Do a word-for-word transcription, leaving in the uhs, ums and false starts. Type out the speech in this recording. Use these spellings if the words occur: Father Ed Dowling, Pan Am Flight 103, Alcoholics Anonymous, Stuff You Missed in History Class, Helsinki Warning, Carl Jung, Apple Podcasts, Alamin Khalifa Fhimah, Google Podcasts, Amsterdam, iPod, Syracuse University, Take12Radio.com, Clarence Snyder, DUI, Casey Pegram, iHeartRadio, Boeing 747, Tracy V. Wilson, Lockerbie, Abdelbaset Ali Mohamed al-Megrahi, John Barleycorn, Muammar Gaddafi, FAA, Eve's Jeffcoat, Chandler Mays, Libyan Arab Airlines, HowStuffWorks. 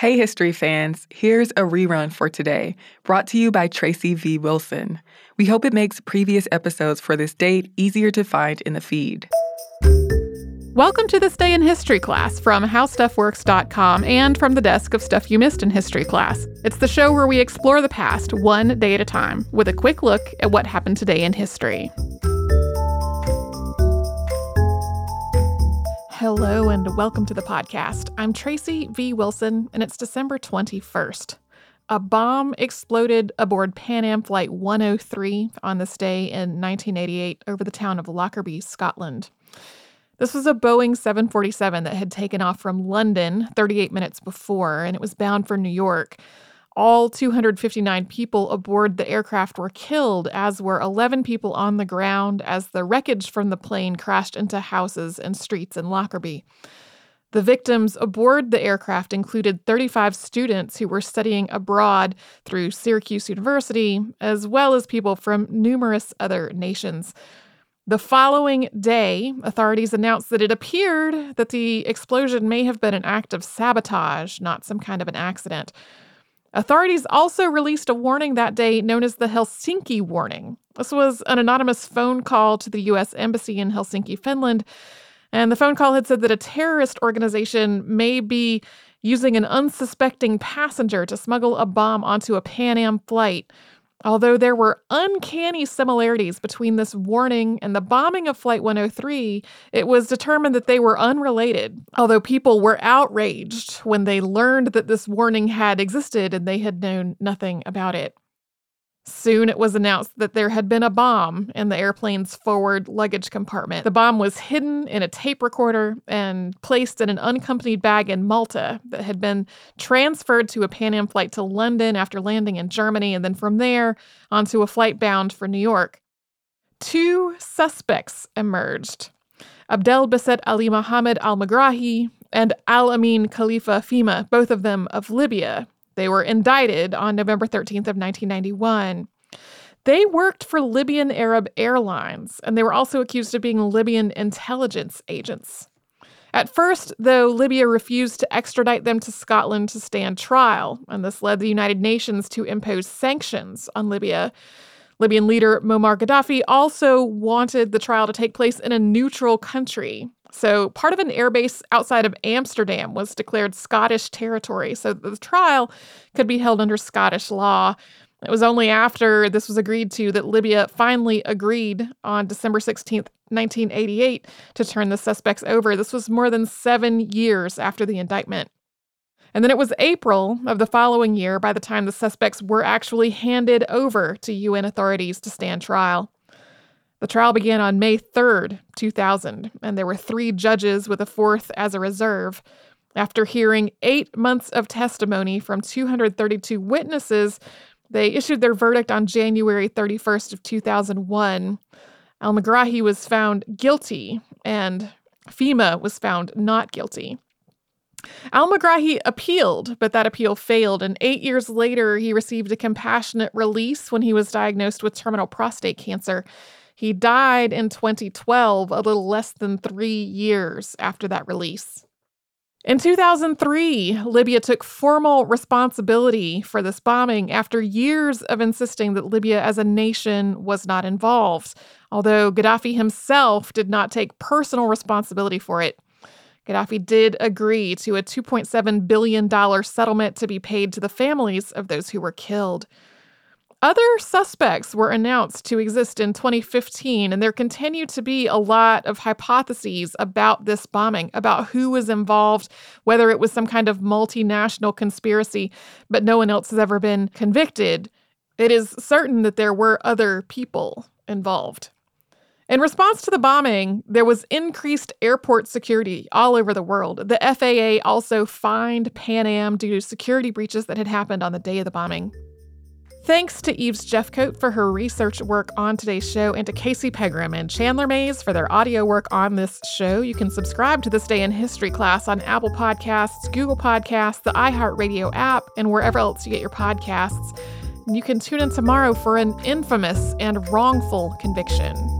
Hey, history fans, here's a rerun for today, brought to you by Tracy V. Wilson. We hope it makes previous episodes for this date easier to find in the feed. Welcome to This Day in History Class from How Stuff Works dot com and from the desk of Stuff You Missed in History Class. It's the show where we explore the past one day at a time with a quick look at what happened today in history. Hello and welcome to the podcast. I'm Tracy V. Wilson, and it's December twenty-first. A bomb exploded aboard Pan Am Flight one oh three on this day in nineteen eighty-eight over the town of Lockerbie, Scotland. This was a Boeing seven forty-seven that had taken off from London thirty-eight minutes before, and it was bound for New York. All two hundred fifty-nine people aboard the aircraft were killed, as were eleven people on the ground as the wreckage from the plane crashed into houses and streets in Lockerbie. The victims aboard the aircraft included thirty-five students who were studying abroad through Syracuse University, as well as people from numerous other nations. The following day, authorities announced that it appeared that the explosion may have been an act of sabotage, not some kind of an accident. Authorities also released a warning that day known as the Helsinki Warning. This was an anonymous phone call to the U S Embassy in Helsinki, Finland, and the phone call had said that a terrorist organization may be using an unsuspecting passenger to smuggle a bomb onto a Pan Am flight. Although there were uncanny similarities between this warning and the bombing of Flight one oh three, it was determined that they were unrelated, although people were outraged when they learned that this warning had existed and they had known nothing about it. Soon it was announced that there had been a bomb in the airplane's forward luggage compartment. The bomb was hidden in a tape recorder and placed in an unaccompanied bag in Malta that had been transferred to a Pan Am flight to London after landing in Germany, and then from there onto a flight bound for New York. Two suspects emerged: Abdelbaset Ali Mohamed al-Megrahi and Alamin Khalifa Fhimah, both of them of Libya. They were indicted on November thirteenth of nineteen ninety-one. They worked for Libyan Arab Airlines, and they were also accused of being Libyan intelligence agents. At first, though, Libya refused to extradite them to Scotland to stand trial, and this led the United Nations to impose sanctions on Libya. Libyan leader Muammar Gaddafi also wanted the trial to take place in a neutral country. So part of an airbase outside of Amsterdam was declared Scottish territory, so the trial could be held under Scottish law. It was only after this was agreed to that Libya finally agreed on December sixteenth, nineteen eighty-eight, to turn the suspects over. This was more than seven years after the indictment. And then it was April of the following year by the time the suspects were actually handed over to U N authorities to stand trial. The trial began on May third, two thousand, and there were three judges with a fourth as a reserve. After hearing eight months of testimony from two hundred thirty-two witnesses, they issued their verdict on January thirty-first of two thousand one. Al-Megrahi was found guilty, and Fhimah was found not guilty. Al-Megrahi appealed, but that appeal failed, and eight years later, he received a compassionate release when he was diagnosed with terminal prostate cancer. He died in twenty twelve, a little less than three years after that release. In two thousand three, Libya took formal responsibility for this bombing after years of insisting that Libya as a nation was not involved, although Gaddafi himself did not take personal responsibility for it. Gaddafi did agree to a two point seven billion dollars settlement to be paid to the families of those who were killed. Other suspects were announced to exist in twenty fifteen, and there continue to be a lot of hypotheses about this bombing, about who was involved, whether it was some kind of multinational conspiracy, but no one else has ever been convicted. It is certain that there were other people involved. In response to the bombing, there was increased airport security all over the world. The F A A also fined Pan Am due to security breaches that had happened on the day of the bombing. Thanks to Eve's Jeffcoat for her research work on today's show, and to Casey Pegram and Chandler Mays for their audio work on this show. You can subscribe to This Day in History Class on Apple Podcasts, Google Podcasts, the iHeartRadio app, and wherever else you get your podcasts. You can tune in tomorrow for an infamous and wrongful conviction.